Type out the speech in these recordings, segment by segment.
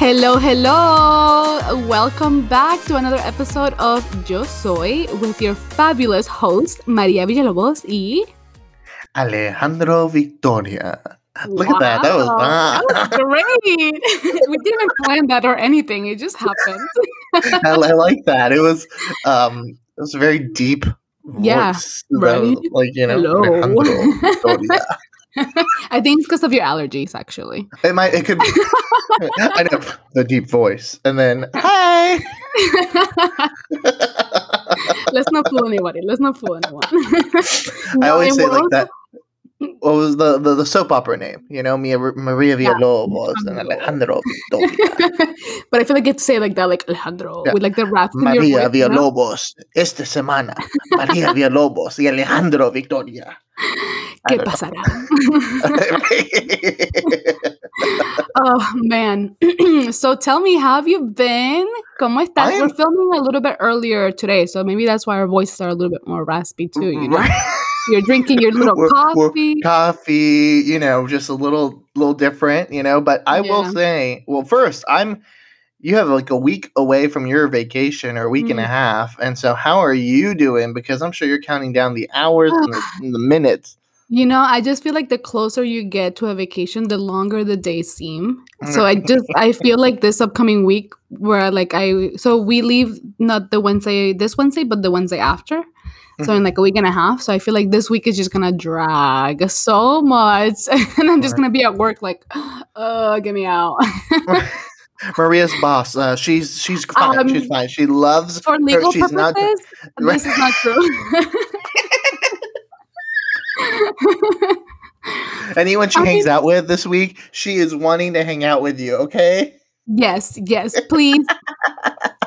Hello, hello! Welcome back to another episode of Yo Soy with your fabulous host, María Villalobos y... Alejandro Victoria. Look at that. That was great. We didn't plan that or anything. It just happened. I like that. It was a very deep voice. Yeah, right? Alejandro Victoria. I think it's because of your allergies, actually. It could be. I know, the deep voice. And then, hi! Let's not fool anyone. I always say like that. What was the soap opera name? You know, Maria Villalobos and Alejandro Victoria. But I feel like you have to say like that, like Alejandro, with like the rap. Maria Villalobos, you know? Esta semana. Maria Villalobos y Alejandro Victoria. ¿Qué pasará? Oh, man. So tell me, how have you been? ¿Cómo estás? We're filming a little bit earlier today, so maybe that's why our voices are a little bit more raspy too, you know? You're drinking your little coffee. Coffee, you know, just a little different, you know. But I will say, well, first, you have like a week away from your vacation or a week and a half. And so how are you doing? Because I'm sure you're counting down the hours and the minutes. You know, I just feel like the closer you get to a vacation, the longer the days seem. So I feel like this upcoming week where we leave not this Wednesday, but the Wednesday after. So in like a week and a half. So I feel like this week is just going to drag so much. And I'm just going to be at work like, get me out. Maria's boss. She's fine. She's fine. She loves for legal purposes. This is not true. Anyone she hangs out with this week, she is wanting to hang out with you. Okay. Yes, please.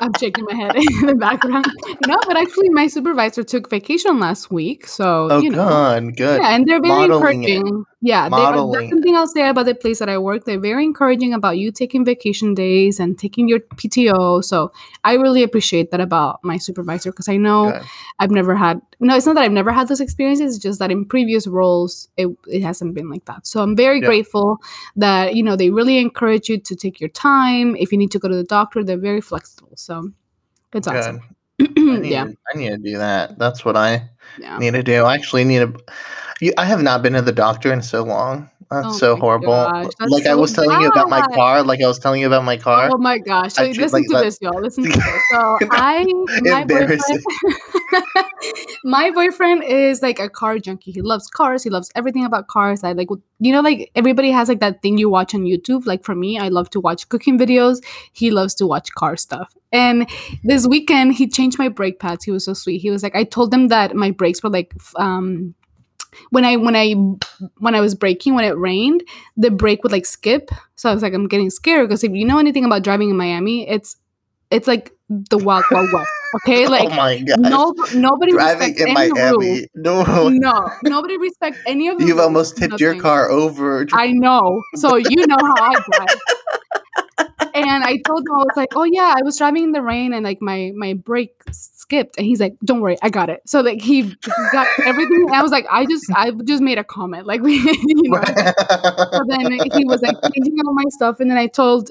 I'm shaking my head in the background. No, but actually my supervisor took vacation last week. So, good. Yeah, and they're very encouraging. Yeah, that's something I'll say about the place that I work. They're very encouraging about you taking vacation days and taking your PTO. So I really appreciate that about my supervisor because I know it's not that I've never had those experiences. It's just that in previous roles, it hasn't been like that. So I'm very grateful that, you know, they really encourage you to take your time. If you need to go to the doctor, they're very flexible. So it's awesome. I need to do that. That's what I need to do. I actually need to... I have not been to the doctor in so long. That's so horrible. Gosh, that's telling you about my car. Oh my gosh. Listen to this. So my boyfriend is like a car junkie. He loves cars. He loves everything about cars. I like, you know, like everybody has like that thing you watch on YouTube. Like for me, I love to watch cooking videos. He loves to watch car stuff. And this weekend he changed my brake pads. He was so sweet. He was like, I told them that my brakes were like, when I was braking, when it rained, the brake would like skip. So I was like, I'm getting scared because if you know anything about driving in Miami, it's like the wild, wild west. Okay, like oh my gosh. Nobody driving respects in any Miami. Rule. No, nobody respects any of the You've rules. Almost tipped your car over. I know. So you know how I drive. And I told him, I was like, oh yeah, I was driving in the rain and like my brake skipped. And he's like, don't worry, I got it. So like he got everything. And I was like, I just made a comment. Like, you know. So then he was like changing all my stuff. And then I told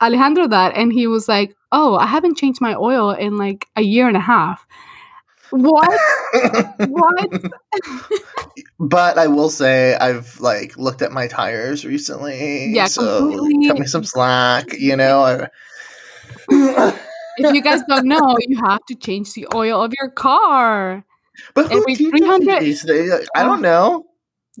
Alejandro that. And he was like, oh, I haven't changed my oil in like a year and a half. What? But I will say I've like looked at my tires recently. Yeah, so completely. Cut me some slack, you know. If you guys don't know, you have to change the oil of your car. But who every 300 these days? I don't know.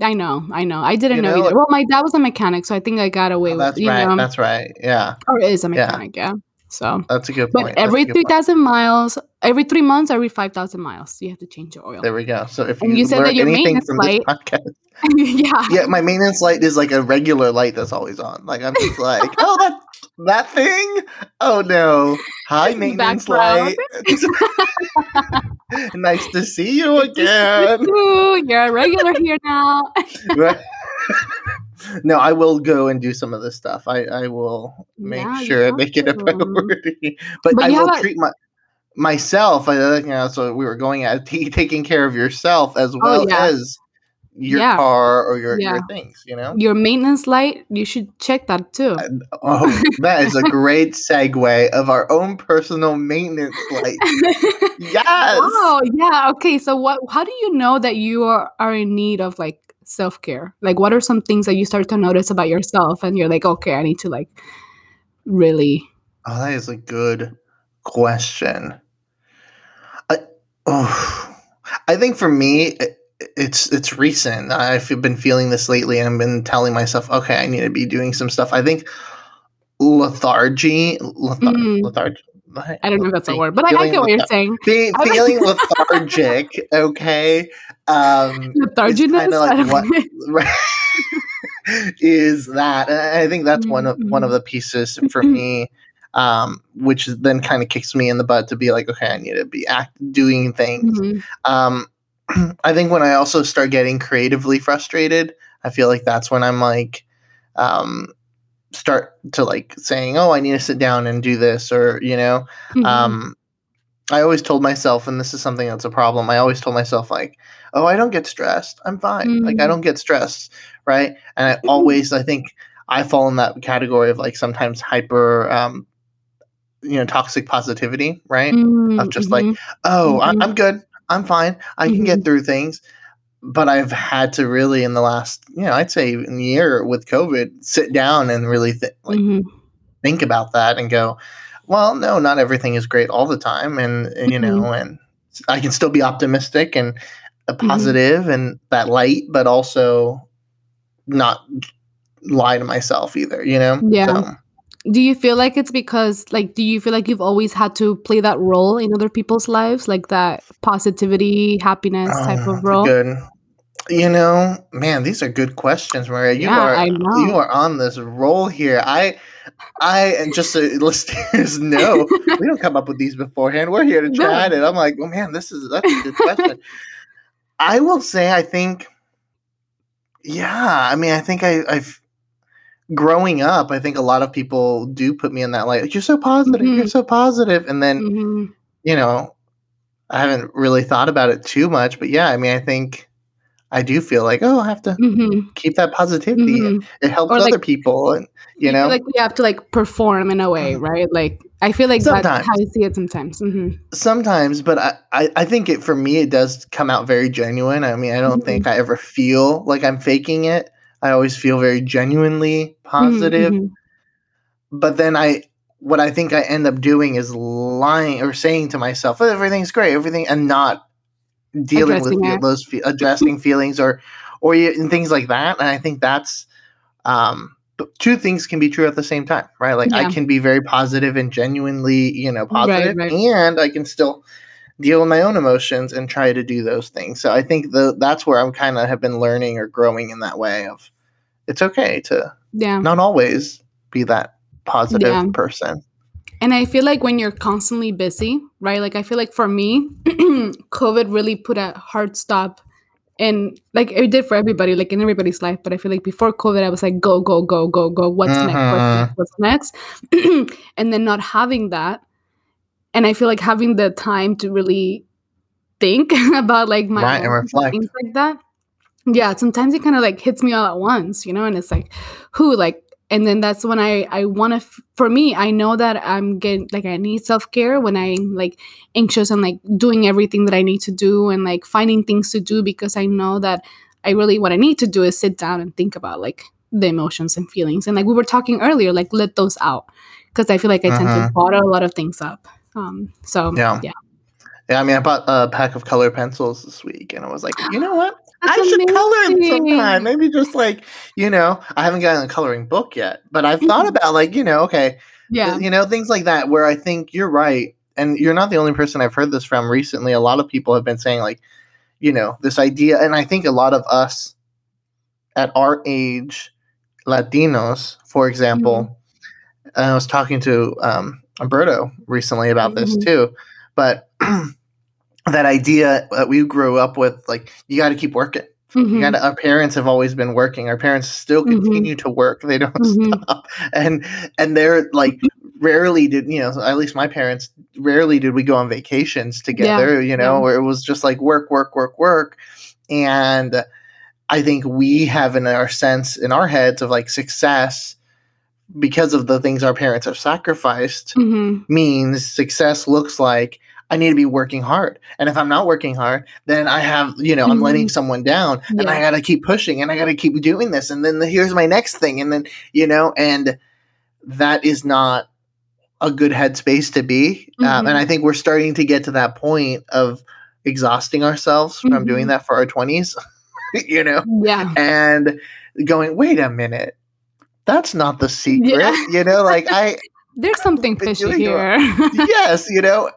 I know. I didn't know either. Well, my dad was a mechanic, so I think I got away with it. That's right. Yeah. Or is a mechanic, yeah. So that's a good point. But every 3,000 miles, every 3 months, every 5,000 miles, you have to change your oil. There we go. So if you said that your maintenance light, my maintenance light is like a regular light that's always on. Like I'm just like, oh, that thing. Oh no, hi maintenance light. Nice to see you again. You're a regular here now. No, I will go and do some of this stuff. I will make sure I make it a priority. But I will treat myself. So we were going at taking care of yourself as well as your car or your things, you know? Your maintenance light, you should check that too. Oh, that is a great segue of our own personal maintenance light. Yes! Oh, yeah. Okay, so how do you know that you are in need of, like, self-care? Like, what are some things that you start to notice about yourself and you're like, okay, I need to, like, really... Oh, that is a good question. I think for me... It's recent. I've been feeling this lately, and I've been telling myself, okay, I need to be doing some stuff. I think lethargy. I don't know if that's a word, but I get what you're saying. Feeling lethargic, okay? Letharginess? Like, what is that? And I think that's one of the pieces for me. Which then kind of kicks me in the butt to be like, okay, I need to be doing things. I think when I also start getting creatively frustrated, I feel like that's when I'm like, start to like saying, oh, I need to sit down and do this, or, you know, I always told myself, and this is something that's a problem. I always told myself like, oh, I don't get stressed. I'm fine. Like, I don't get stressed. Right. And I always, I think I fall in that category of like sometimes hyper, you know, toxic positivity, right. Of just like, oh, I'm good. I'm fine. I can get through things. But I've had to really in the last, you know, I'd say in the year with COVID, sit down and really think about that and go, well, no, not everything is great all the time. And you know, and I can still be optimistic and positive and that light, but also not lie to myself either, you know? Yeah. So. Do you feel like it's because, like, do you feel like you've always had to play that role in other people's lives? Like that positivity, happiness type of role? Good. You know, man, these are good questions, Maria. You are on this roll here. I and just so listeners know, we don't come up with these beforehand. We're here to try it. I'm like, well, man, that's a good question. I will say, I think, yeah, I mean, I think I've growing up, I think a lot of people do put me in that light. Like, you're so positive. You're so positive. And then, you know, I haven't really thought about it too much. But yeah, I mean, I think I do feel like, oh, I have to keep that positivity. It helps or, like, other people. And, you know, like you have to like perform in a way, right? Like I feel like that's how you see it sometimes. Sometimes, but I think it for me, it does come out very genuine. I mean, I don't think I ever feel like I'm faking it. I always feel very genuinely positive, but then what I think I end up doing is lying or saying to myself, oh, everything's great, everything, and not dealing with those addressing feelings or and things like that. And I think that's, two things can be true at the same time, right? Like I can be very positive and genuinely, you know, positive, and I can still deal with my own emotions and try to do those things. So I think that's where I'm kind of have been learning or growing in that way of it's okay to not always be that positive person. And I feel like when you're constantly busy, right? Like I feel like for me, COVID really put a hard stop and like it did for everybody, like in everybody's life. But I feel like before COVID, I was like, go, go, go, go, go. What's next? What's next? And then not having that, and I feel like having the time to really think about like my and reflect. Things like that. Yeah, sometimes it kind of like hits me all at once, you know, and it's like, and then that's when I want to, for me, I know that I'm getting, like I need self-care when I'm like anxious and like doing everything that I need to do and like finding things to do because I know that I really, what I need to do is sit down and think about like the emotions and feelings. And like we were talking earlier, like let those out because I feel like I tend to bottle a lot of things up. Yeah, I mean, I bought a pack of color pencils this week, and I was like, you know what? That's amazing. Should color them sometime. Maybe just like, you know, I haven't gotten a coloring book yet, but I've thought about like, you know, okay, you know, things like that where I think you're right. And you're not the only person I've heard this from recently. A lot of people have been saying like, you know, this idea. And I think a lot of us at our age, Latinos, for example, and I was talking to, Umberto recently about this too, but that idea that we grew up with, like, you got to keep working. You got to, our parents have always been working. Our parents still continue to work. They don't stop. And they're like, rarely did, you know, at least my parents, rarely did we go on vacations together, you know, where it was just like work, work, work, work. And I think we have in our sense in our heads of like success because of the things our parents have sacrificed means success looks like I need to be working hard. And if I'm not working hard, then I have, you know, I'm letting someone down and I got to keep pushing and I got to keep doing this. And then here's my next thing. And then, you know, and that is not a good headspace to be. And I think we're starting to get to that point of exhausting ourselves from doing that for our 20s. You know, and going, wait a minute, that's not the secret. You know, like there's something fishy here. You know,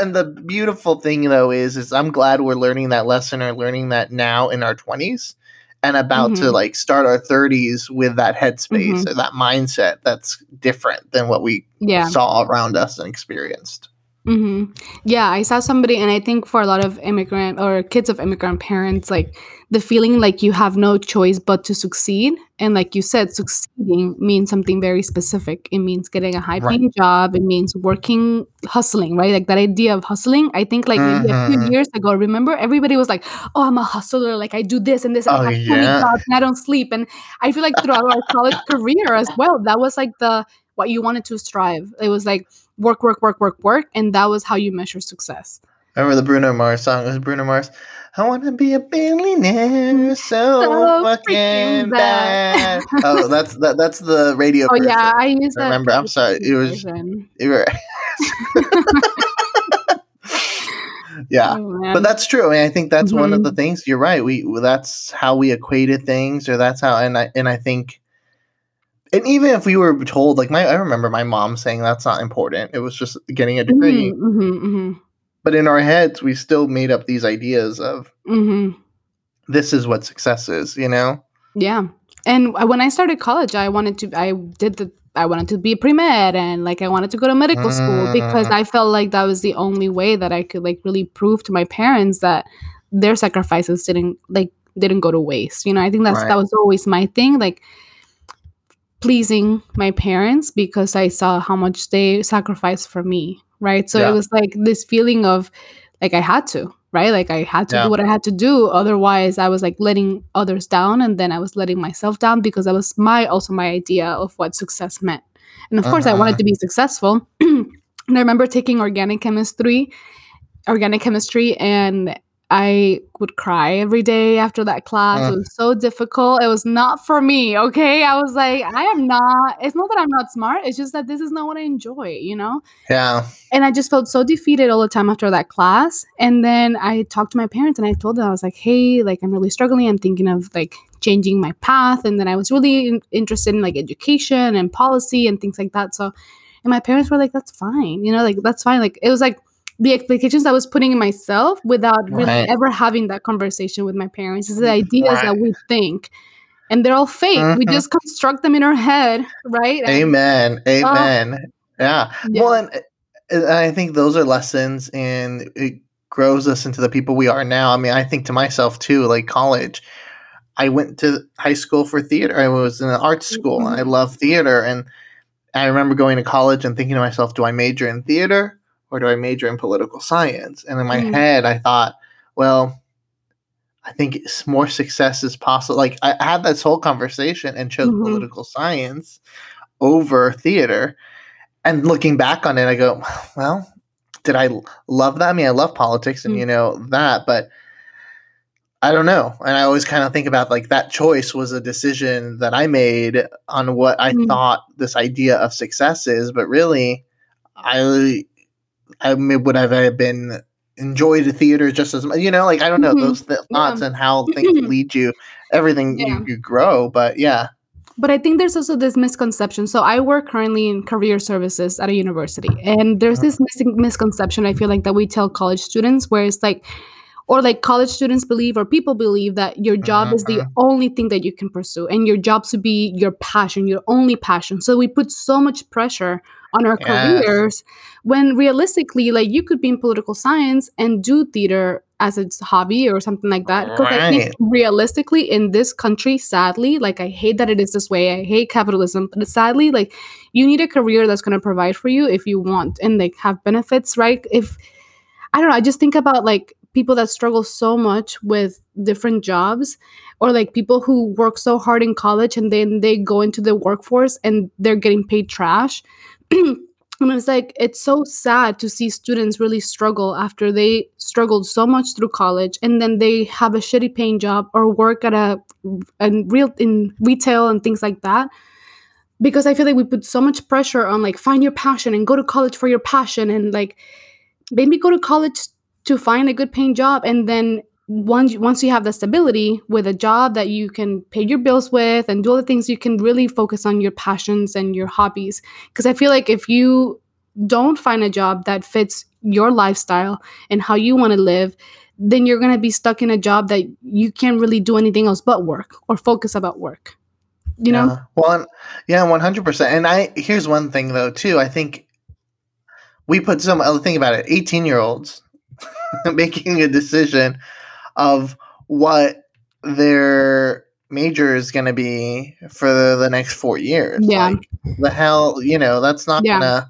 and the beautiful thing though is I'm glad we're learning that lesson or learning that now in our 20s and about to like start our 30s with that headspace or that mindset that's different than what we saw around us and experienced. Yeah, I saw somebody, and I think for a lot of immigrant or kids of immigrant parents, like the feeling like you have no choice but to succeed. And like you said, succeeding means something very specific. It means getting a high paying job. It means working, hustling, right? Like that idea of hustling. I think like maybe a few years ago, remember everybody was like, oh, I'm a hustler. Like I do this and this and I have 20 jobs and I don't sleep. And I feel like throughout our college career as well, that was like what you wanted to strive. It was like work, work, work, work, work. And that was how you measure success. Remember the Bruno Mars song? It was Bruno Mars. I want to be a billionaire so fucking bad. Oh, that's the radio version. Oh, yeah, I used that. Remember, I'm sorry. It was... Yeah, oh, but that's true. And I think that's one of the things. You're right. That's how we equated things or that's how... And I think... And even if we were told, like I remember my mom saying that's not important. It was just getting a degree. But in our heads, we still made up these ideas of this is what success is, you know? Yeah. And when I started college, I wanted to be pre-med and like I wanted to go to medical school because I felt like that was the only way that I could like really prove to my parents that their sacrifices didn't go to waste. You know, I think that was always my thing. Like, pleasing my parents because I saw how much they sacrificed for me, right? So it was like this feeling of like I had to, right? Like I had to do what I had to do. Otherwise, I was like letting others down and then I was letting myself down because that was my idea of what success meant. And of course, I wanted to be successful. And I remember taking organic chemistry and I would cry every day after that class. It was so difficult. It was not for me, okay? I was like, it's not that I'm not smart. It's just that this is not what I enjoy, you know? Yeah. And I just felt so defeated all the time after that class. And then I talked to my parents and I told them, I was like, hey, like I'm really struggling. I'm thinking of like changing my path. And then I was really interested in like education and policy and things like that. So, and my parents were like, that's fine. You know, like that's fine. Like it was like, the expectations I was putting in myself without really ever having that conversation with my parents is the ideas that we think. And they're all fake. We just construct them in our head, right? Amen. Yeah. Well, and I think those are lessons and it grows us into the people we are now. I mean, I think to myself too, like college, I went to high school for theater. I was in an art school and I love theater. And I remember going to college and thinking to myself, do I major in theater? Or do I major in political science? And in my head, I thought, well, I think more success is possible. Like, I had this whole conversation and chose political science over theater. And looking back on it, I go, well, did I love that? I mean, I love politics and, you know, that, but I don't know. And I always kind of think about, like, that choice was a decision that I made on what I thought this idea of success is. But really, I mean, would I have been enjoyed the theater just as much? You know, like, I don't know, those thoughts and how things lead you, everything you grow, but yeah. But I think there's also this misconception. So I work currently in career services at a university, and there's this misconception I feel like that we tell college students where it's like, or like college students believe or people believe that your job is the only thing that you can pursue and your job should be your passion, your only passion. So we put so much pressure on our careers when realistically, like, you could be in political science and do theater as a hobby or something like that. Because I think realistically in this country, sadly, like, I hate that it is this way. I hate capitalism. But sadly, like, you need a career that's going to provide for you if you want and like have benefits, right? I just think about like, people that struggle so much with different jobs, or like people who work so hard in college and then they go into the workforce and they're getting paid trash. And it's like, it's so sad to see students really struggle after they struggled so much through college, and then they have a shitty paying job or work at in retail and things like that. Because I feel like we put so much pressure on like, find your passion and go to college for your passion, and like maybe go to college to find a good paying job. And then once you have the stability with a job that you can pay your bills with and do all the things, you can really focus on your passions and your hobbies. Because I feel like if you don't find a job that fits your lifestyle and how you want to live, then you're going to be stuck in a job that you can't really do anything else but work or focus about work. You know? Well, yeah, 100%. And here's one thing though, too. I think we put some other thing about it. 18-year-olds making a decision of what their major is going to be for the next 4 years. Yeah. Like, the hell, that's not going to,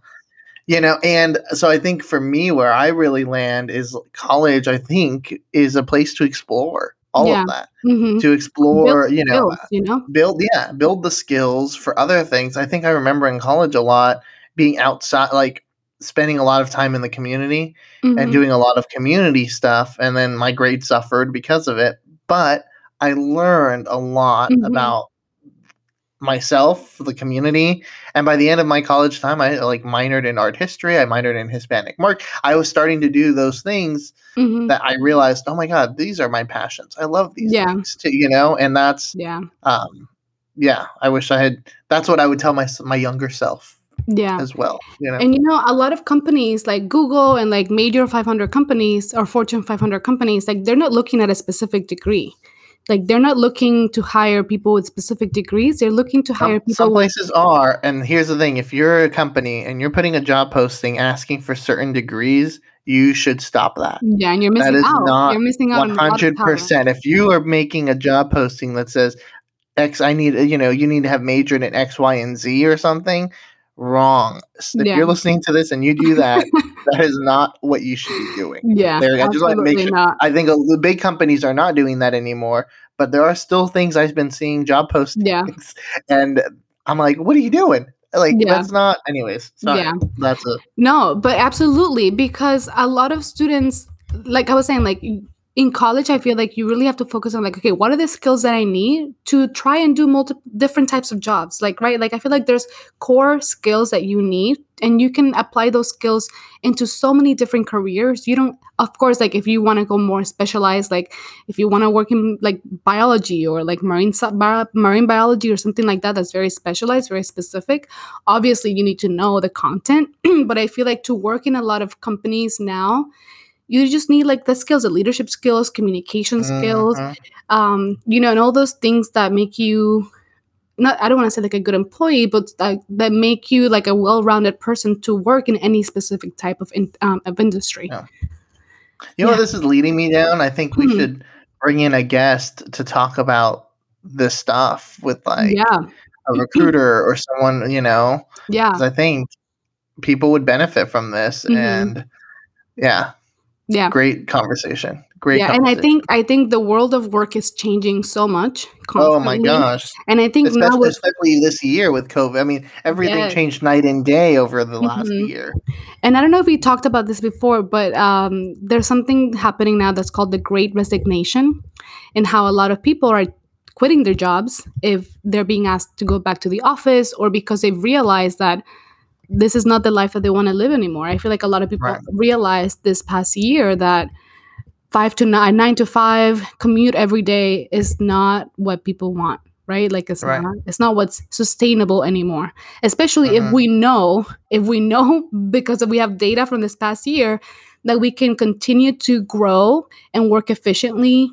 and so I think for me, where I really land is college, I think, is a place to explore all of that, to explore, build the skills for other things. I think I remember in college a lot being outside, like, spending a lot of time in the community and doing a lot of community stuff. And then my grades suffered because of it. But I learned a lot about myself, the community. And by the end of my college time, I like minored in art history. I minored in Hispanic mark. I was starting to do those things that I realized, oh my God, these are my passions. I love these things too, and that's, I wish I had, that's what I would tell my younger self. Yeah, as well. And a lot of companies like Google and like major 500 companies or Fortune 500 companies, like they're not looking at a specific degree. Like they're not looking to hire people with specific degrees. They're looking to hire people. Some places are. And here's the thing. If you're a company and you're putting a job posting asking for certain degrees, you should stop that. Yeah, and you're missing out. That is not 100%. If you are making a job posting that says X, I need, you need to have majored in X, Y, and Z or something. Wrong. If you're listening to this and you do that, that is not what you should be doing. Yeah, I just want to make sure. I think the big companies are not doing that anymore, but there are still things I've been seeing job postings, and I'm like, what are you doing? Like that's not. Anyways, sorry. Yeah, that's it. No, but absolutely, because a lot of students, like I was saying, like in college, I feel like you really have to focus on like, okay, what are the skills that I need to try and do multiple different types of jobs? Like, right? Like, I feel like there's core skills that you need, and you can apply those skills into so many different careers. You don't, of course, like if you want to go more specialized, like if you want to work in like biology or like marine biology or something like that, that's very specialized, very specific. Obviously, you need to know the content, but I feel like to work in a lot of companies now, you just need like the skills, the leadership skills, communication skills, and all those things that make you not, I don't want to say like a good employee, but that make you like a well-rounded person to work in any specific type of industry. Yeah. You know what this is leading me down? I think we should bring in a guest to talk about this stuff with like a recruiter or someone, Yeah. Because I think people would benefit from this and yeah. Great conversation. Great conversation. And I think the world of work is changing so much constantly. Oh my gosh. And I think especially, now especially this year with COVID. I mean, everything changed night and day over the last year. And I don't know if we talked about this before, but there's something happening now that's called the Great Resignation, and how a lot of people are quitting their jobs if they're being asked to go back to the office, or because they've realized that this is not the life that they want to live anymore. I feel like a lot of people realized this past year that 9 to 5 commute every day is not what people want, right? Like it's not what's sustainable anymore, especially if we know because we have data from this past year that we can continue to grow and work efficiently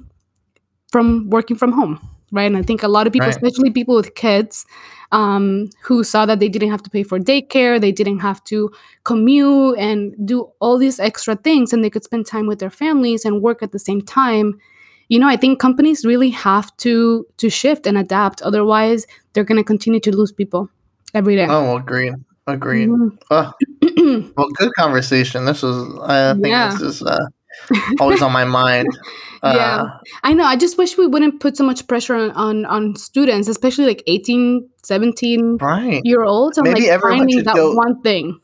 from working from home. Right. And I think a lot of people, especially people with kids, who saw that they didn't have to pay for daycare, they didn't have to commute and do all these extra things, and they could spend time with their families and work at the same time. I think companies really have to shift and adapt. Otherwise, they're going to continue to lose people every day. Oh, agreed. Mm-hmm. Well, good conversation. This is, I think this is always on my mind. I know. I just wish we wouldn't put so much pressure on students, especially like 18, 17 year olds. I'm maybe like finding that one thing.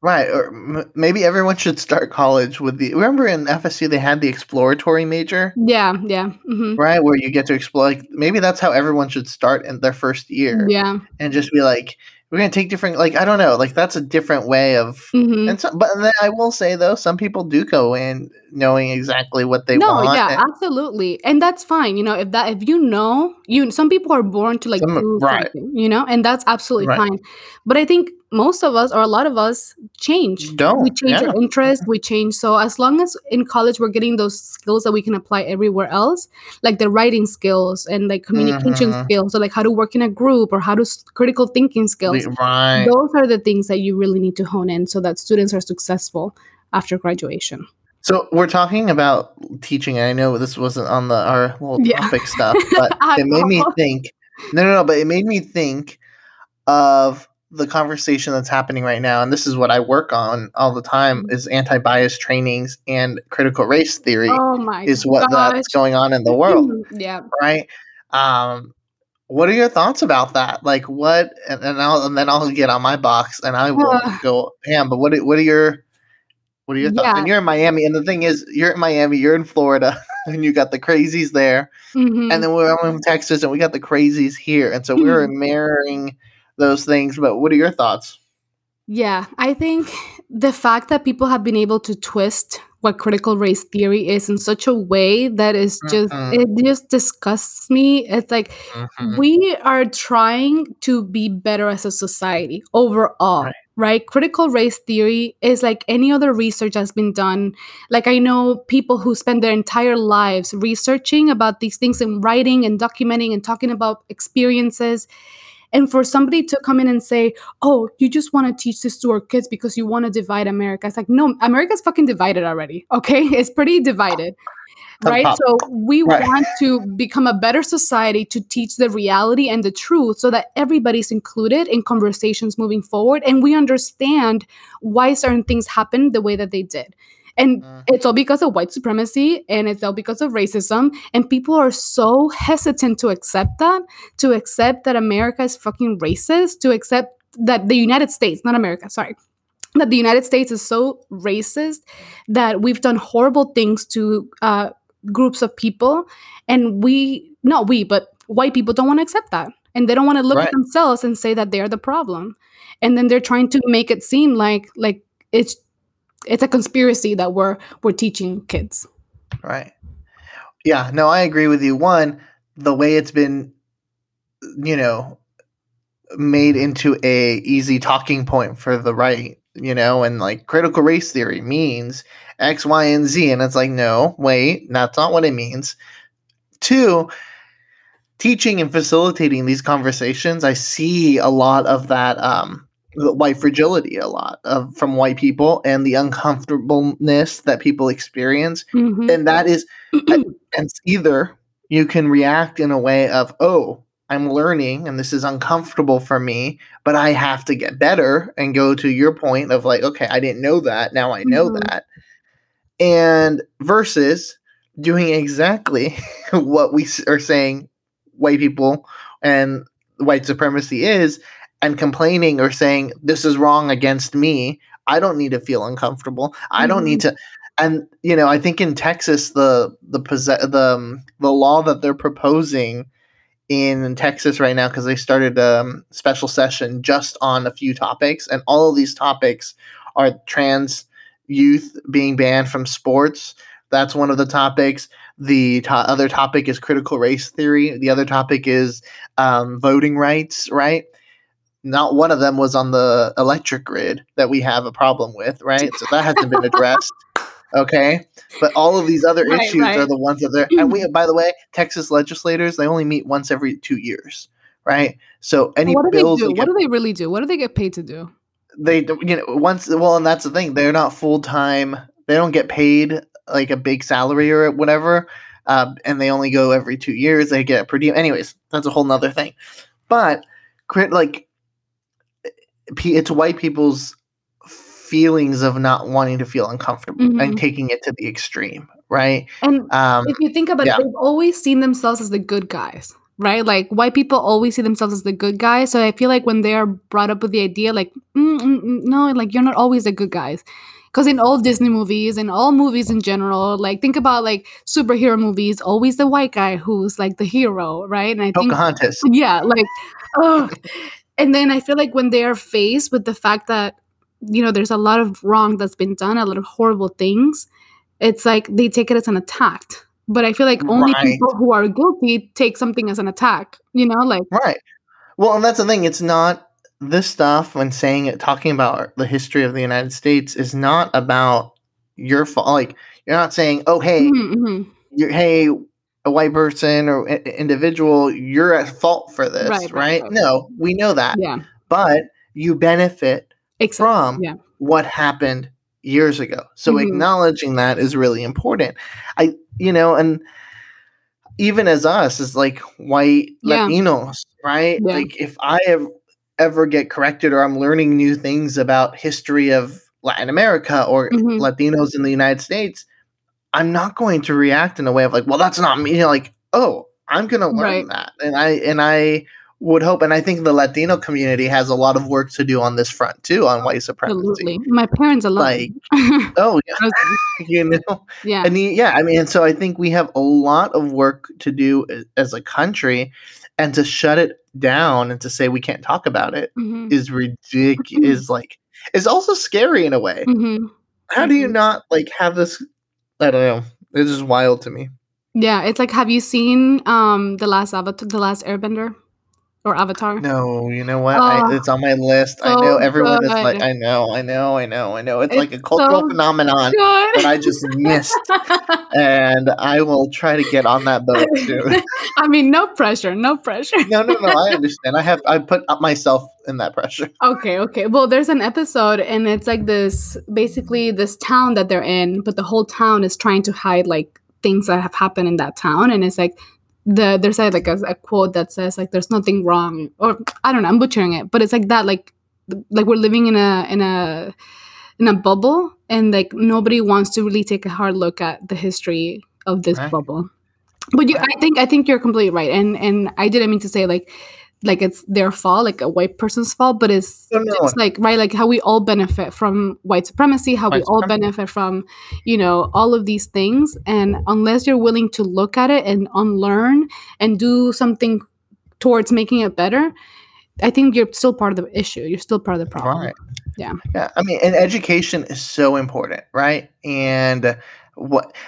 Right. Or maybe everyone should start college with the... Remember in FSU, they had the exploratory major? Yeah. Mm-hmm. Right? Where you get to explore. Like, maybe that's how everyone should start in their first year. Yeah. And just be like, we're going to take different... Like, I don't know. Like, that's a different way of... Mm-hmm. And so, but then I will say, though, some people do go in knowing exactly what they want. No, yeah, absolutely. And that's fine. You know, if you know, some people are born to, like, do something, you know? And that's absolutely fine. But I think... most of us, or a lot of us, change. We change our interest. We change. So as long as in college we're getting those skills that we can apply everywhere else, like the writing skills and like communication skills, so like how to work in a group or how to critical thinking skills. Right. Those are the things that you really need to hone in so that students are successful after graduation. So we're talking about teaching. I know this wasn't on our little topic stuff, but it made me think. No, but it made me think of the conversation that's happening right now, and this is what I work on all the time, is anti-bias trainings and critical race theory that's going on in the world. Yeah. Right. What are your thoughts about that? Like what, and then I'll get on my box and I will go ham, but what are your thoughts? And you're in Miami. And the thing is, you're in Miami, you're in Florida, and you got the crazies there. Mm-hmm. And then we're in Texas and we got the crazies here. And so we're mirroring those things, but what are your thoughts? Yeah, I think the fact that people have been able to twist what critical race theory is in such a way that is just, it just disgusts me. It's like we are trying to be better as a society overall, right? Critical race theory is like any other research that's been done. Like I know people who spend their entire lives researching about these things and writing and documenting and talking about experiences. And for somebody to come in and say, oh, you just want to teach this to our kids because you want to divide America. It's like, no, America's fucking divided already. Okay. It's pretty divided. Right. So we want to become a better society to teach the reality and the truth so that everybody's included in conversations moving forward. And we understand why certain things happened the way that they did. And it's all because of white supremacy and it's all because of racism. And people are so hesitant to accept that America is fucking racist, to accept that the United States, not America, sorry, that the United States is so racist that we've done horrible things to groups of people. And but white people don't want to accept that. And they don't want to look at themselves and say that they are the problem. And then they're trying to make it seem like it's a conspiracy that we're teaching kids. Right. Yeah, no, I agree with you. One, the way it's been, you know, made into a easy talking point for the right, you know, and like critical race theory means X, Y, and Z. And it's like, no, wait, that's not what it means. Two, teaching and facilitating these conversations, I see a lot of that, white fragility from white people and the uncomfortableness that people experience. Mm-hmm. And that is, and either you can react in a way of, oh, I'm learning and this is uncomfortable for me, but I have to get better, and go to your point of like, okay, I didn't know that. Now I know that. And versus doing exactly what we are saying white people and white supremacy is, and complaining or saying, this is wrong against me. I don't need to feel uncomfortable. I don't need to. And, you know, I think in Texas, the law that they're proposing in Texas right now, because they started a special session just on a few topics. And all of these topics are trans youth being banned from sports. That's one of the topics. The other topic is critical race theory. The other topic is voting rights, right? Not one of them was on the electric grid that we have a problem with, right? So that hasn't been addressed, okay? But all of these other issues are the ones that they're – and we, by the way, Texas legislators, they only meet once every 2 years, right? So any bills – what do they really do? What do they get paid to do? They – you know, once – well, and that's the thing. They're not full-time – they don't get paid like a big salary or whatever, and they only go every 2 years. They get per diem. Anyways, that's a whole nother thing. But, like – it's white people's feelings of not wanting to feel uncomfortable and taking it to the extreme, right? And if you think about it, they've always seen themselves as the good guys, right? Like, white people always see themselves as the good guys. So I feel like when they are brought up with the idea, like, no, like, you're not always the good guys. Because in all Disney movies and all movies in general, like, think about, like, superhero movies, always the white guy who's, like, the hero, right? And I think Pocahontas. Yeah, like, and then I feel like when they are faced with the fact that, you know, there's a lot of wrong that's been done, a lot of horrible things, it's like they take it as an attack. But I feel like only people who are guilty take something as an attack, you know, like. Right. Well, and that's the thing. It's not. This stuff, when saying it, talking about the history of the United States, is not about your fault. Like, you're not saying, "Oh, hey, hey, a white person or individual, you're at fault for this," right? No, we know that. Yeah. But you benefit from what happened years ago. So acknowledging that is really important. And even as us, as like white Latinos, right? Yeah. Like, if I ever get corrected or I'm learning new things about history of Latin America or Latinos in the United States, I'm not going to react in a way of like, well, that's not me. You know, like, oh, I'm going to learn that. And I would hope, and I think the Latino community has a lot of work to do on this front too, on white supremacy. Absolutely. My parents are like, oh yeah, you know? Yeah. And I mean, so I think we have a lot of work to do as a country, and to shut it down and to say we can't talk about it is ridiculous. Is like, it's also scary in a way. How do you not like have this? I don't know. It's just wild to me. Yeah, it's like, have you seen the last Airbender or Avatar? No, you know what? It's on my list. So I know everyone is like, I know. It's like a cultural phenomenon that I just missed, and I will try to get on that boat too. I mean, no pressure. No. I understand. I put up myself in that pressure. Okay. Well, there's an episode, and it's like basically this town that they're in, but the whole town is trying to hide like things that have happened in that town, and it's like. There's like a quote that says like there's nothing wrong, or I don't know, I'm butchering it, but it's like that, like we're living in a bubble, and like nobody wants to really take a hard look at the history of this bubble. But I think you're completely right, and I didn't mean to say like it's their fault, like a white person's fault, but it's like, right, like how we all benefit from white supremacy, all benefit from, you know, all of these things. And unless you're willing to look at it and unlearn and do something towards making it better, I think you're still part of the issue. You're still part of the problem. Right. Yeah. Yeah. I mean, and education is so important, right? And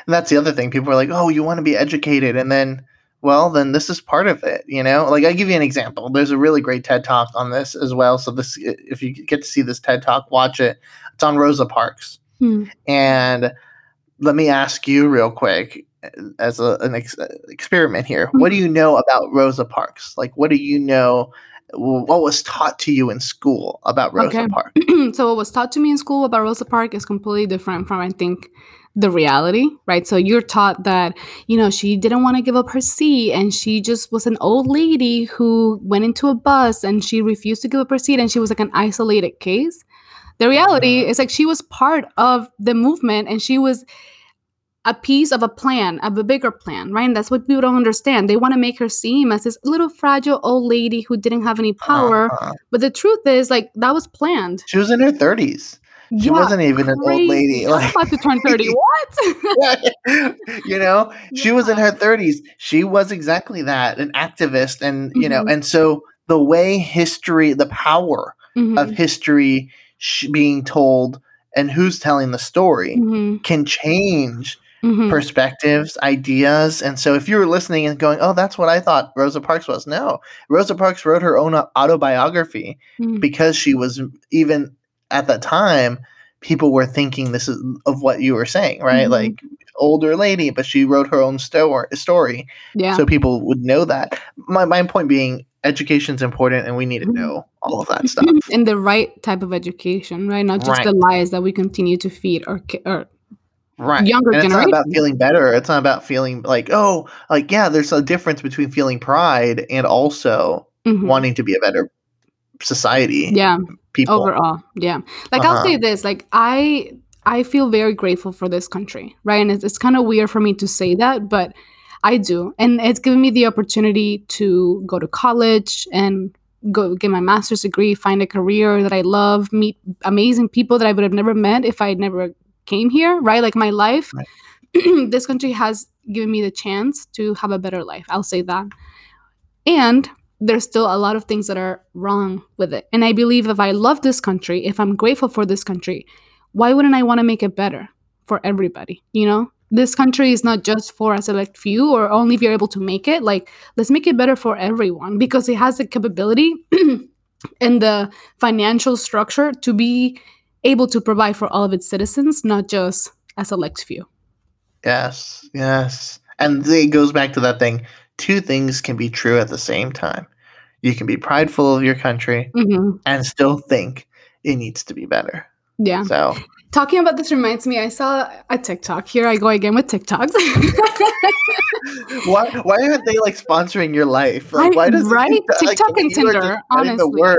that's the other thing. People are like, oh, you want to be educated. And then this is part of it, you know? Like, I give you an example. There's a really great TED Talk on this as well. So this, if you get to see this TED Talk, watch it. It's on Rosa Parks. And let me ask you real quick as an experiment here. What do you know about Rosa Parks? Like, what do you know? What was taught to you in school about Rosa Parks? So what was taught to me in school about Rosa Parks is completely different from, I think, the reality, right? So you're taught that, you know, she didn't want to give up her seat, and she just was an old lady who went into a bus and she refused to give up her seat, and she was like an isolated case. The reality is like she was part of the movement, and she was a piece of a plan, of a bigger plan, right? And that's what people don't understand. They want to make her seem as this little fragile old lady who didn't have any power. But the truth is, like, that was planned. She was in her 30s. She wasn't even an old lady. Like, I'm about to turn 30. What? You know, she was in her 30s. She was exactly that, an activist. And, you know, and so the way history, the power of history being told and who's telling the story can change perspectives, ideas. And so if you were listening and going, oh, that's what I thought Rosa Parks was. No, Rosa Parks wrote her own autobiography because she was even... At that time, people were thinking this is of what you were saying, right? Like, older lady, but she wrote her own story. Yeah. So people would know that. My point being, education's important, and we need to know all of that stuff. And the right type of education, right? Not just the lies that we continue to feed our younger generations. It's not about feeling better. It's not about feeling like, oh, like, yeah, there's a difference between feeling pride and also wanting to be a better society. Yeah. people. Overall, yeah. Like, I'll say this, like, I feel very grateful for this country, right? And it's kind of weird for me to say that, but I do. And it's given me the opportunity to go to college and go get my master's degree, find a career that I love, meet amazing people that I would have never met if I never came here, right? Like, my life, right. This country has given me the chance to have a better life. I'll say that. And there's still a lot of things that are wrong with it. And I believe if I love this country, if I'm grateful for this country, why wouldn't I want to make it better for everybody? You know, this country is not just for a select few or only if you're able to make it. Like, let's make it better for everyone, because it has the capability and the financial structure to be able to provide for all of its citizens, not just a select few. Yes, yes. And it goes back to that thing. Two things can be true at the same time. You can be prideful of your country and still think it needs to be better. Yeah. So talking about this reminds me, I saw a TikTok. Here I go again with TikToks. Why aren't they like sponsoring your life? Like, why does TikTok and Tinder? Honestly,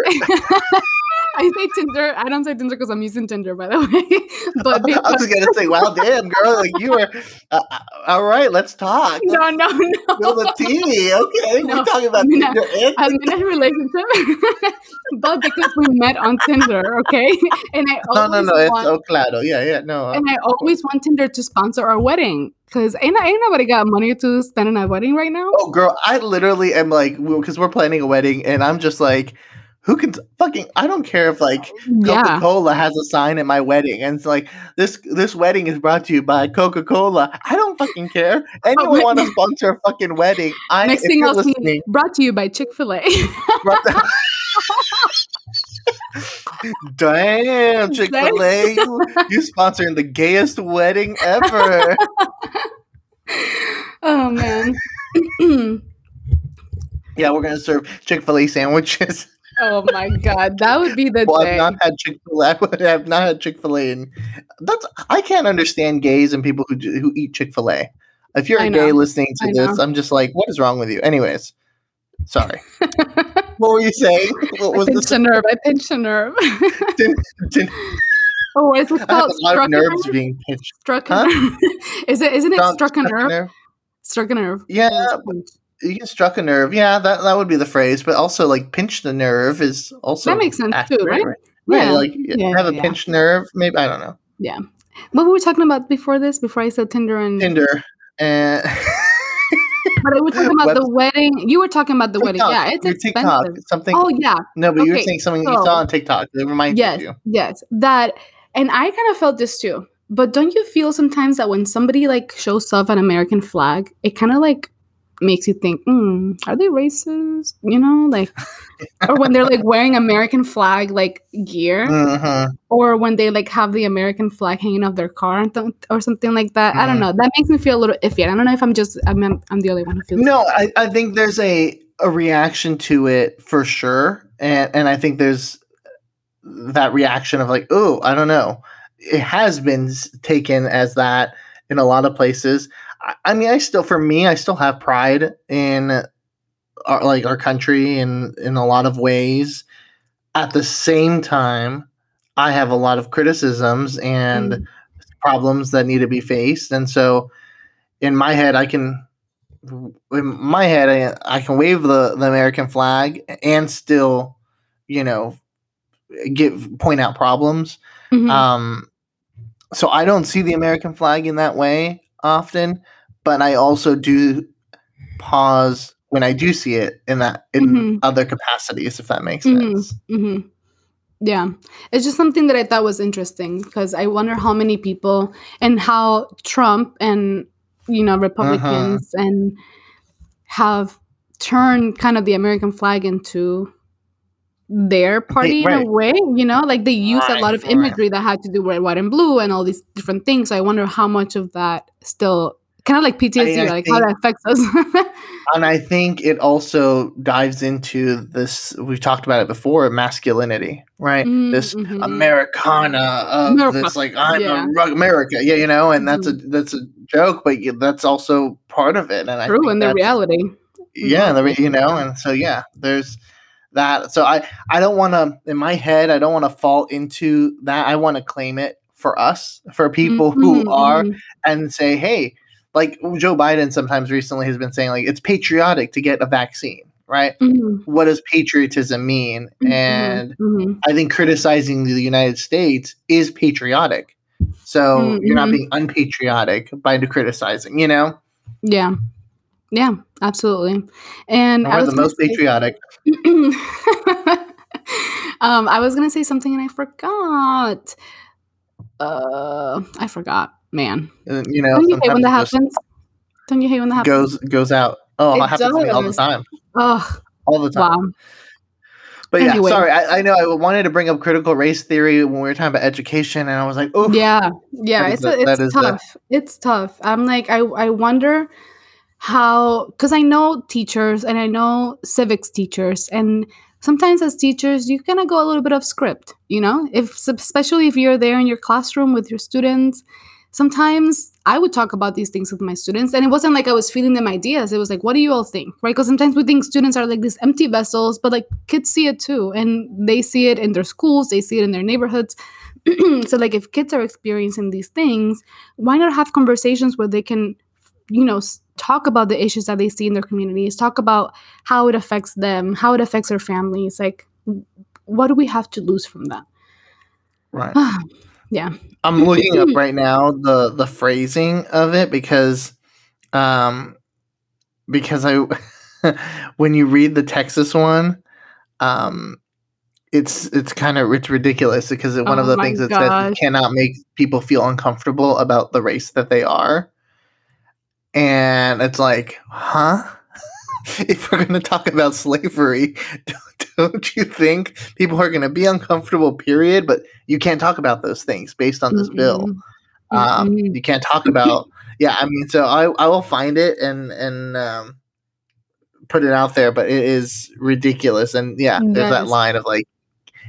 I say Tinder. I don't say Tinder because I'm using Tinder, by the way. But I was gonna say, wow, damn girl, like you were. All right, let's talk. No. Build a team, okay? No, we're talking about Tinder. I'm in a relationship, but because we met on Tinder, okay? And I always want, it's claro, yeah, no. And I always want Tinder to sponsor our wedding. Because ain't nobody got money to spend on a wedding right now. Oh, girl, I literally am like, because we're planning a wedding, and I'm just like, who can fucking? I don't care if like Coca-Cola has a sign at my wedding, and it's like this wedding is brought to you by Coca-Cola. I don't fucking care. Anyone want to sponsor a fucking wedding? Next thing I'll see, brought to you by Chick-fil-A. Damn, Chick-fil-A, you sponsoring the gayest wedding ever. Oh, man. Yeah, we're going to serve Chick-fil-A sandwiches. Oh, my God. That would be the day. I've not had Chick-fil-A. And I can't understand gays and people who eat Chick-fil-A. If you're a gay listening to this, I'm just like, what is wrong with you? Anyways. Sorry. What were you saying? I pinched a nerve. Oh, it's called struck a nerves nerve? Being pinched. Struck a nerve. Isn't it struck a nerve? Struck a nerve. Yeah. You get struck a nerve. Yeah, that would be the phrase. But also, like, pinch the nerve is also. That makes sense accurate, too, right? Yeah. Like, have a pinched nerve. Maybe. I don't know. Yeah. What were we talking about before this? Before I said Tinder. And. But I was talking about the wedding. You were talking about the TikTok wedding. Yeah, it's TikTok, expensive. Something. Oh, yeah. No, but you were saying something you saw on TikTok. It reminds you of you. Yes, that. And I kind of felt this too. But don't you feel sometimes that when somebody like shows off an American flag, it kind of like makes you think, are they racist? You know, like, or when they're like wearing American flag like gear, or when they like have the American flag hanging off their car or something like that. I don't know. That makes me feel a little iffy. I don't know if I'm the only one who feels. No, like I think there's a reaction to it for sure, and I think there's that reaction of like, oh, I don't know. It has been taken as that in a lot of places. I mean, I still have pride in our country in a lot of ways. At the same time, I have a lot of criticisms and problems that need to be faced. And so in my head, I can wave the American flag and still, you know, point out problems. So I don't see the American flag in that way often, but I also do pause when I do see it in other capacities, if that makes sense. Yeah. It's just something that I thought was interesting because I wonder how many people and how Trump and, you know, Republicans and have turned kind of the American flag into their party in a way, you know, like they use a lot of imagery that had to do with red, white, and blue and all these different things. So I wonder how much of that still kind of like PTSD, how that affects us. And I think it also dives into this, we've talked about it before, masculinity, right? This Americana of this, like, I'm America, you know, and that's a joke, but that's also part of it. And true, and the reality. Yeah, you know, and so, yeah, there's that. So I don't want to, in my head, I don't want to fall into that. I want to claim it for us, for people who are, and say, hey, like Joe Biden sometimes recently has been saying, like, it's patriotic to get a vaccine, right? What does patriotism mean? And I think criticizing the United States is patriotic. So you're not being unpatriotic by criticizing, you know? Yeah. Yeah, absolutely. And we're the most patriotic. I was going to say something and I forgot. I forgot, man. You know, don't you hate when that happens? Don't you hate when that happens? Goes out. Oh, it happens to me all the time. Oh, all the time. Wow. But anyway. Yeah, sorry. I know I wanted to bring up critical race theory when we were talking about education, and I was like, oh, yeah. It's tough. It's tough. I'm like, I wonder how, because I know teachers and I know civics teachers, and sometimes as teachers, you kind of go a little bit off script, you know, especially if you're there in your classroom with your students. Sometimes I would talk about these things with my students, and it wasn't like I was feeding them ideas. It was like, what do you all think, right? Because sometimes we think students are like these empty vessels, but like kids see it too, and they see it in their schools, they see it in their neighborhoods. So like if kids are experiencing these things, why not have conversations where they can, you know, talk about the issues that they see in their communities, talk about how it affects them, how it affects their families. Like, what do we have to lose from that? Right. Yeah. I'm looking up right now the phrasing of it because I when you read the Texas one, it's ridiculous because one of the things that said you cannot make people feel uncomfortable about the race that they are. And it's like, huh? If we're going to talk about slavery, don't you think people are going to be uncomfortable, period? But you can't talk about those things based on this bill. You can't talk about, yeah, I mean, so I will find it and put it out there, but it is ridiculous. And yeah, there's that line of like,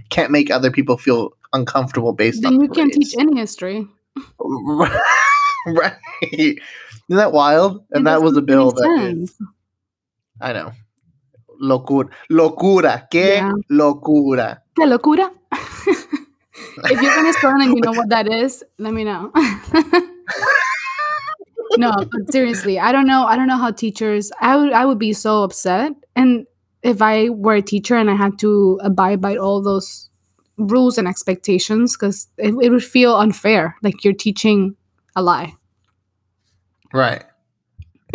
can't make other people feel uncomfortable based on race. Then you can't teach any history. Right. Isn't that wild? And that was a bill that is, I know. Locura. Que locura. Que locura. If you're Venezuelan and you know what that is, let me know. No, but seriously, I don't know how teachers, I would be so upset. And if I were a teacher and I had to abide by all those rules and expectations, because it would feel unfair. Like you're teaching a lie. Right.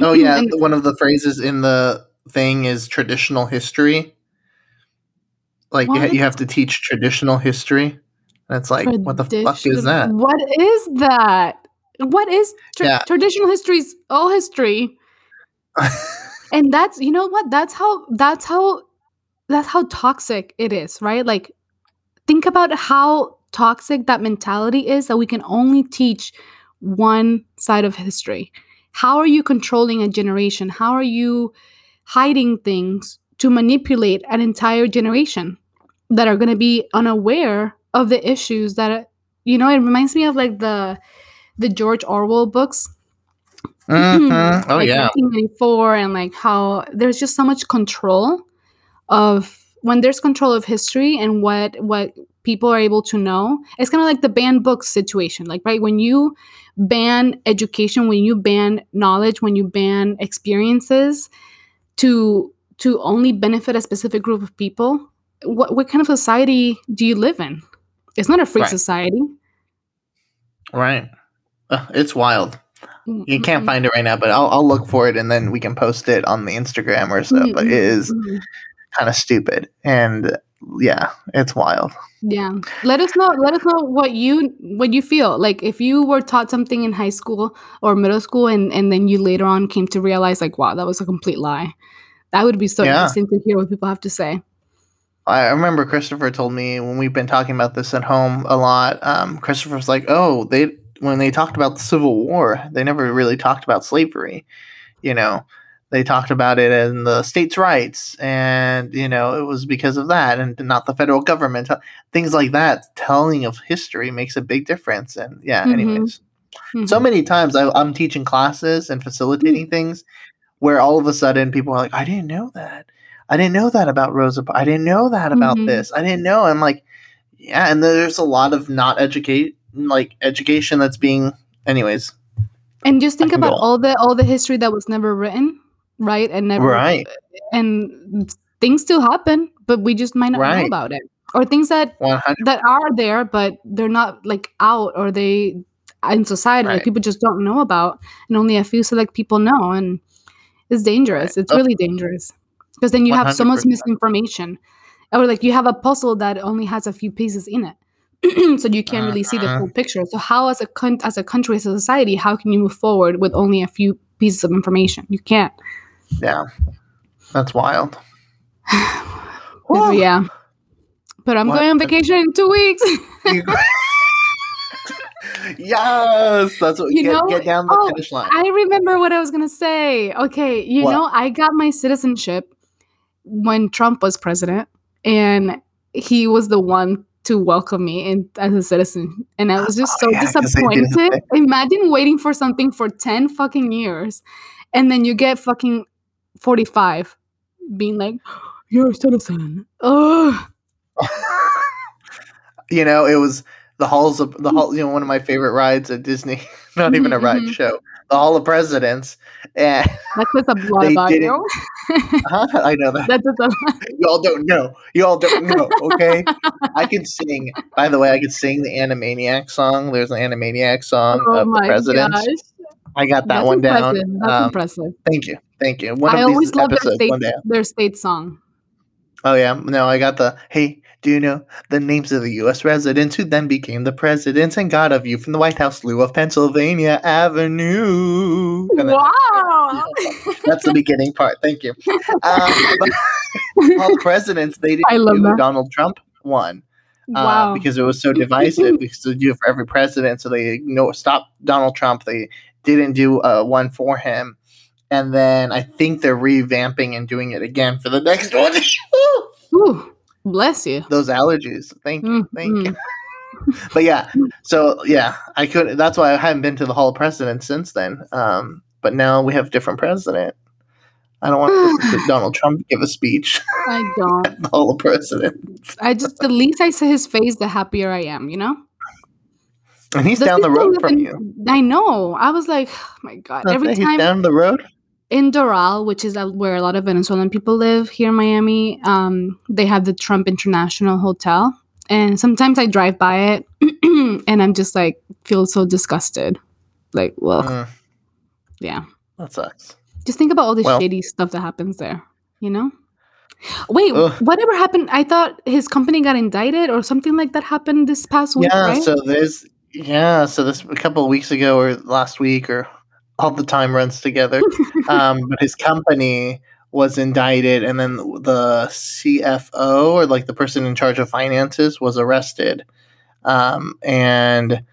Oh yeah. One of the phrases in the thing is traditional history. Like you have to teach traditional history. That's like, what the fuck is that? What is that? What is traditional history? Is all history. And that's, you know what? That's how toxic it is, right? Like think about how toxic that mentality is, that we can only teach one side of history. How are you controlling a generation? How are you hiding things to manipulate an entire generation that are going to be unaware of the issues that, you know, it reminds me of like the George Orwell books. Mm-hmm. Oh, like 1984, and like how there's just so much control of, when there's control of history and what people are able to know, it's kind of like the banned books situation. Like, right, when you ban education, when you ban knowledge, when you ban experiences to only benefit a specific group of people, what kind of society do you live in? It's not a free society. Right. It's wild. You can't find it right now, but I'll look for it and then we can post it on the Instagram or so. But it is kind of stupid. And yeah, it's wild. Yeah. Let us know what you feel. Like if you were taught something in high school or middle school and then you later on came to realize like, wow, that was a complete lie. That would be so interesting to hear what people have to say. I remember Christopher told me when we've been talking about this at home a lot, Christopher's like, oh, when they talked about the Civil War, they never really talked about slavery, you know. They talked about it in the states' rights, and, you know, it was because of that and not the federal government. Things like that, telling of history makes a big difference. And, yeah, anyways. Mm-hmm. So many times I'm teaching classes and facilitating things where all of a sudden people are like, I didn't know that. I didn't know that about Rosa. I didn't know that about this. I didn't know. I'm like, yeah. And there's a lot of education that's being, anyways. And just think about all the history that was never written, right? And never, right. And things still happen, but we just might not know about it, or things that 100%. That are there, but they're not like out, or they in society like people just don't know about, and only a few select people know, and it's dangerous. Right. It's really dangerous. Because then you 100%. Have so much misinformation, or like you have a puzzle that only has a few pieces in it, so you can't really see the full picture. So how, as a country, as a society, how can you move forward with only a few pieces of information? You can't. Yeah, that's wild. But yeah, but I'm going on vacation in 2 weeks. Yes, that's what you get down the finish line. I remember what I was gonna say. Okay, I got my citizenship when Trump was president, and he was the one to welcome me as a citizen, and I was just so disappointed. Imagine waiting for something for 10 fucking years, and then you get fucking 45, being like, "You're a citizen." Oh, it was the halls of the hall. One of my favorite rides at Disney. Not even a ride show. The Hall of Presidents. And that's just a lot about you. I know that. That's just a You all don't know. Okay. I can sing. By the way, I could sing the Animaniacs song. There's an Animaniacs song of the presidents. Gosh. I got that one down. That's impressive. Thank you. Thank you. I always love their state song. Oh yeah. No, I got the hey. Do you know the names of the U.S. residents who then became the presidents and God of you from the White House, Lou of Pennsylvania Avenue? And wow. That's the beginning part. Thank you. All the presidents, they didn't do that. Donald Trump won. Wow. Because it was so divisive. We still do it for every president. So they stopped Donald Trump. They didn't do one for him. And then I think they're revamping and doing it again for the next one. Ooh. Bless you. Those allergies. Thank you. But yeah, so yeah, I could. That's why I haven't been to the Hall of Presidents since then. But now we have a different president. I don't want Donald Trump to give a speech. I don't. At the Hall of Presidents. The least I see his face, the happier I am. And he's down the road from you. I know. I was like, oh my God, every time he's down the road. In Doral, which is where a lot of Venezuelan people live here in Miami, they have the Trump International Hotel. And sometimes I drive by it and I'm just like, feel so disgusted. Like, well, yeah. That sucks. Just think about all the shady stuff that happens there, Wait, whatever happened? I thought his company got indicted or something like that happened this past week, right? So this a couple of weeks ago or last week or... All the time runs together. But his company was indicted, and then the CFO or like the person in charge of finances was arrested. And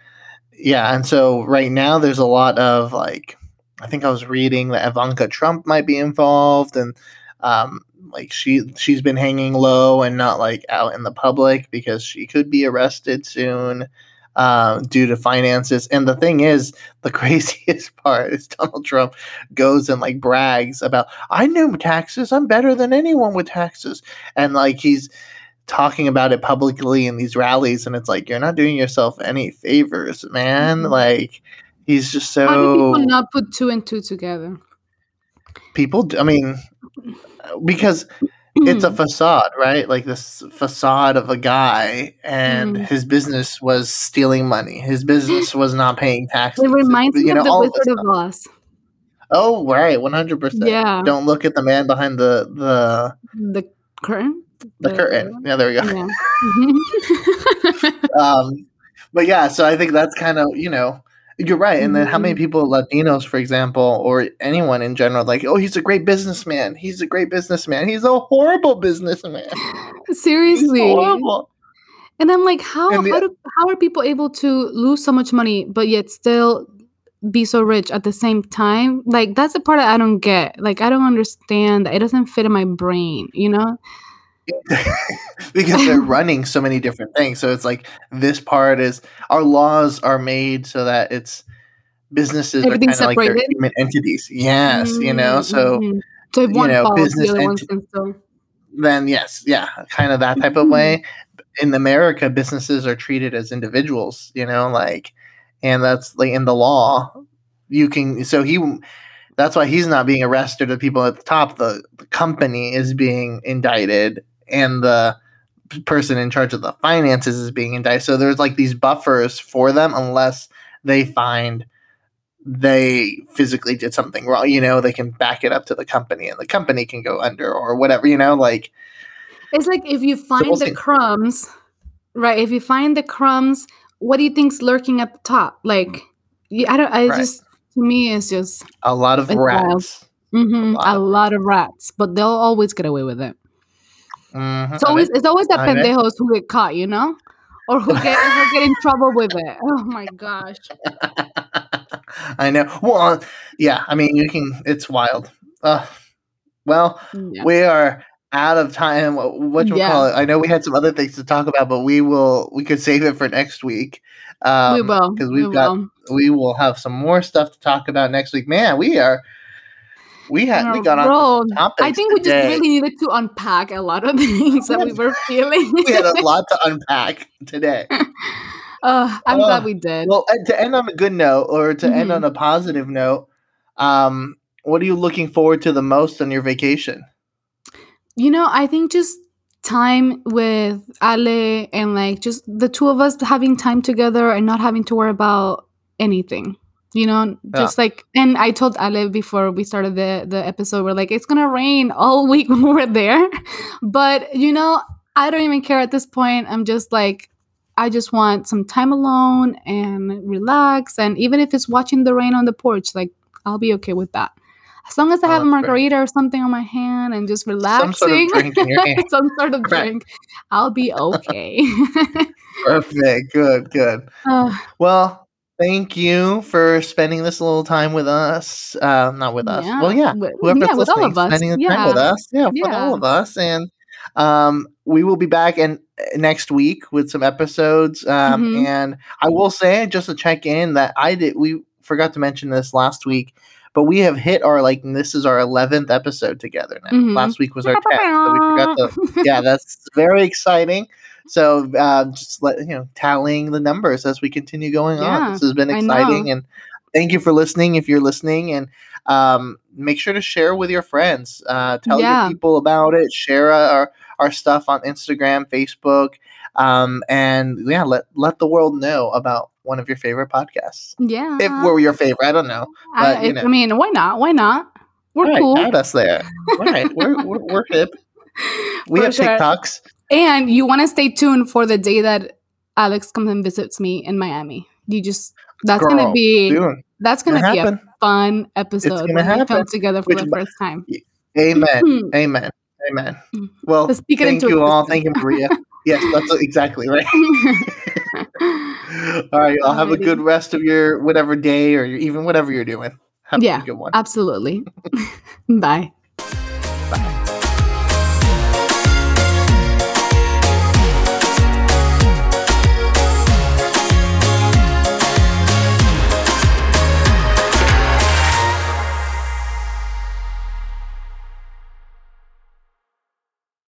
so right now there's a lot of like, I think I was reading that Ivanka Trump might be involved, and like she's been hanging low and not like out in the public because she could be arrested soon. Due to finances. And the thing is, the craziest part is Donald Trump goes and like brags about, I know taxes. I'm better than anyone with taxes. And like, he's talking about it publicly in these rallies. And it's like, you're not doing yourself any favors, man. Like he's just so. How do people not put two and two together? People, because it's a facade, right? Like this facade of a guy, and his business was stealing money. His business was not paying taxes. It reminds me of the Wizard of Oz. Oh, right. 100%. Yeah. Don't look at the man behind the curtain? The curtain. Yeah, there we go. Yeah. But yeah, so I think that's kind of, you're right. And then how many people, Latinos, for example, or anyone in general, like, oh, he's a great businessman. He's a great businessman. He's a horrible businessman. Seriously. He's horrible. And I'm like, how are people able to lose so much money, but yet still be so rich at the same time? Like, that's the part that I don't get. Like, I don't understand. It doesn't fit in my brain, because they're running so many different things. So it's like this part is our laws are made so that it's businesses are kind of like they're human entities. Yes, so if one falls, business the other one can still. then yes, yeah, kind of that type of way. In America, businesses are treated as individuals, you know, like, and that's like in the law, you can, so he, that's why he's not being arrested. The people at the top, the company is being indicted, and the person in charge of the finances is being indicted. So there's like these buffers for them, unless they find they physically did something wrong. You know, they can back it up to the company, and the company can go under or whatever, you know, like. It's like if you find crumbs, right? If you find the crumbs, what do you think's lurking at the top? Like, to me, it's just a lot of rats. Mm-hmm, a lot of rats, but they'll always get away with it. Mm-hmm. It's always the pendejos who get caught, you know, or who get in trouble with it. Oh my gosh! I know. Well, yeah. I mean, you can. It's wild. We are out of time. What do we call it? I know we had some other things to talk about, but we could save it for next week. We will, because we will have some more stuff to talk about next week. Man, we got on some topics. I think we today. Just really needed to unpack a lot of things that we were feeling. We had a lot to unpack today. I'm glad we did. Well, to end on a good note, or to end on a positive note, what are you looking forward to the most on your vacation? You know, I think just time with Ale, and like just the two of us having time together and not having to worry about anything. You know, just like, and I told Ale before we started the episode, we're like, it's going to rain all week when we're there. But, you know, I don't even care at this point. I'm just like, I just want some time alone and relax. And even if it's watching the rain on the porch, like, I'll be okay with that. As long as I have a margarita or something on my hand and just relaxing. Some sort of drink in your hand. Some sort of drink. I'll be okay. Perfect. Good. Well, thank you for spending this little time with us. Not with us. Well, yeah. Whoever's listening, with all of us. Spending the time with us. Yeah, with all of us. And we will be back next week with some episodes. And I will say, just to check in, that we forgot to mention this last week, but we have hit this is our 11th episode together now. Last week was our 10th, so we forgot to. Yeah, that's very exciting. So just tallying the numbers as we continue going on. This has been exciting, and thank you for listening. If you're listening, and make sure to share with your friends. Tell your people about it. Share our stuff on Instagram, Facebook, and let the world know about one of your favorite podcasts. Yeah, if we're your favorite, I don't know. But, I mean, why not? Why not? We're cool. Add us there. Right, we're hip. We have TikToks. And you want to stay tuned for the day that Alex comes and visits me in Miami. That's gonna be a fun episode. It's gonna happen. We come together for the first time. Amen. Well, thank you all. Thank you, Maria. Yes, that's exactly right. All right, y'all. Have a good rest of your whatever day, or even whatever you're doing. Have a good one. Absolutely. Bye.